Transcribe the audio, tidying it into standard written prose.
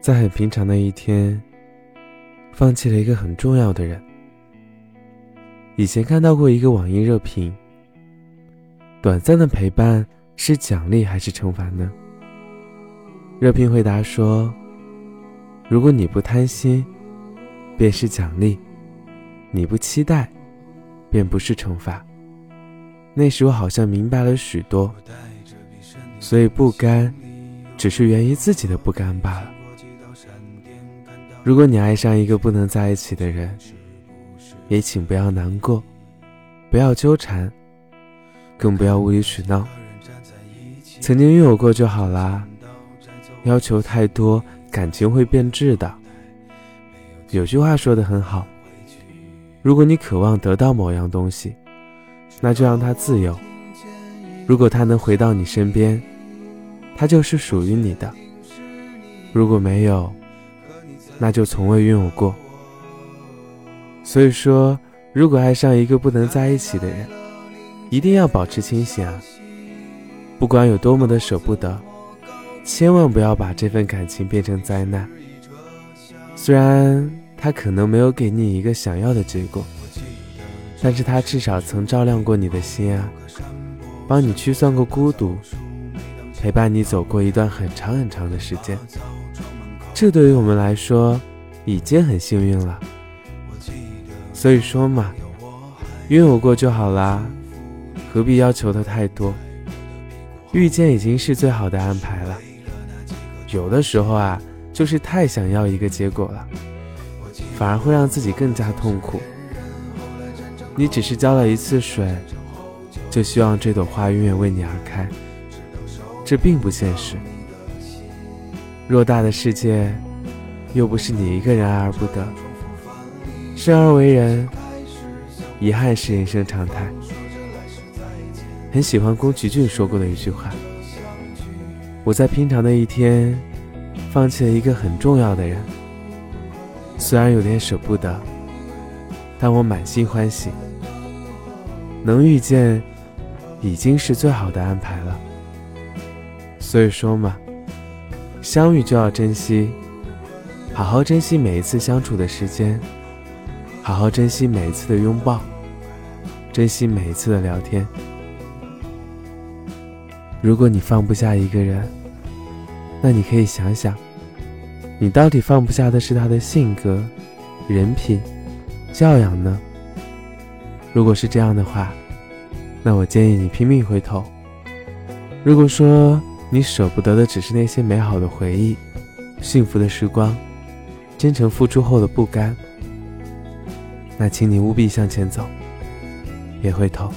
在很平常的一天，放弃了一个很重要的人。以前看到过一个网页热评，短暂的陪伴是奖励还是惩罚呢？热评回答说，如果你不贪心，便是奖励；你不期待，便不是惩罚。那时我好像明白了许多，所以不甘只是源于自己的不甘罢了。如果你爱上一个不能在一起的人，也请不要难过，不要纠缠，更不要无理取闹。曾经拥有过就好啦，要求太多，感情会变质的。有句话说得很好，如果你渴望得到某样东西，那就让它自由。如果它能回到你身边，它就是属于你的；如果没有，那就从未拥有过。所以说，如果爱上一个不能在一起的人，一定要保持清醒啊！不管有多么的舍不得，千万不要把这份感情变成灾难。虽然它可能没有给你一个想要的结果，但是它至少曾照亮过你的心啊，帮你驱散过孤独，陪伴你走过一段很长很长的时间。这对于我们来说已经很幸运了。所以说嘛，拥有过就好啦，何必要求的太多？遇见已经是最好的安排了。有的时候啊，就是太想要一个结果了，反而会让自己更加痛苦。你只是浇了一次水，就希望这朵花永远为你而开，这并不现实。偌大的世界，又不是你一个人爱而不得。生而为人，遗憾是人生常态。很喜欢宫崎骏说过的一句话，我在平常的一天放弃了一个很重要的人，虽然有点舍不得，但我满心欢喜，能遇见已经是最好的安排了。所以说嘛，相遇就要珍惜，好好珍惜每一次相处的时间，好好珍惜每一次的拥抱，珍惜每一次的聊天。如果你放不下一个人，那你可以想想，你到底放不下的是他的性格、人品、教养呢？如果是这样的话，那我建议你拼命回头。如果说你舍不得的只是那些美好的回忆、幸福的时光、真诚付出后的不甘，那请你务必向前走，别回头。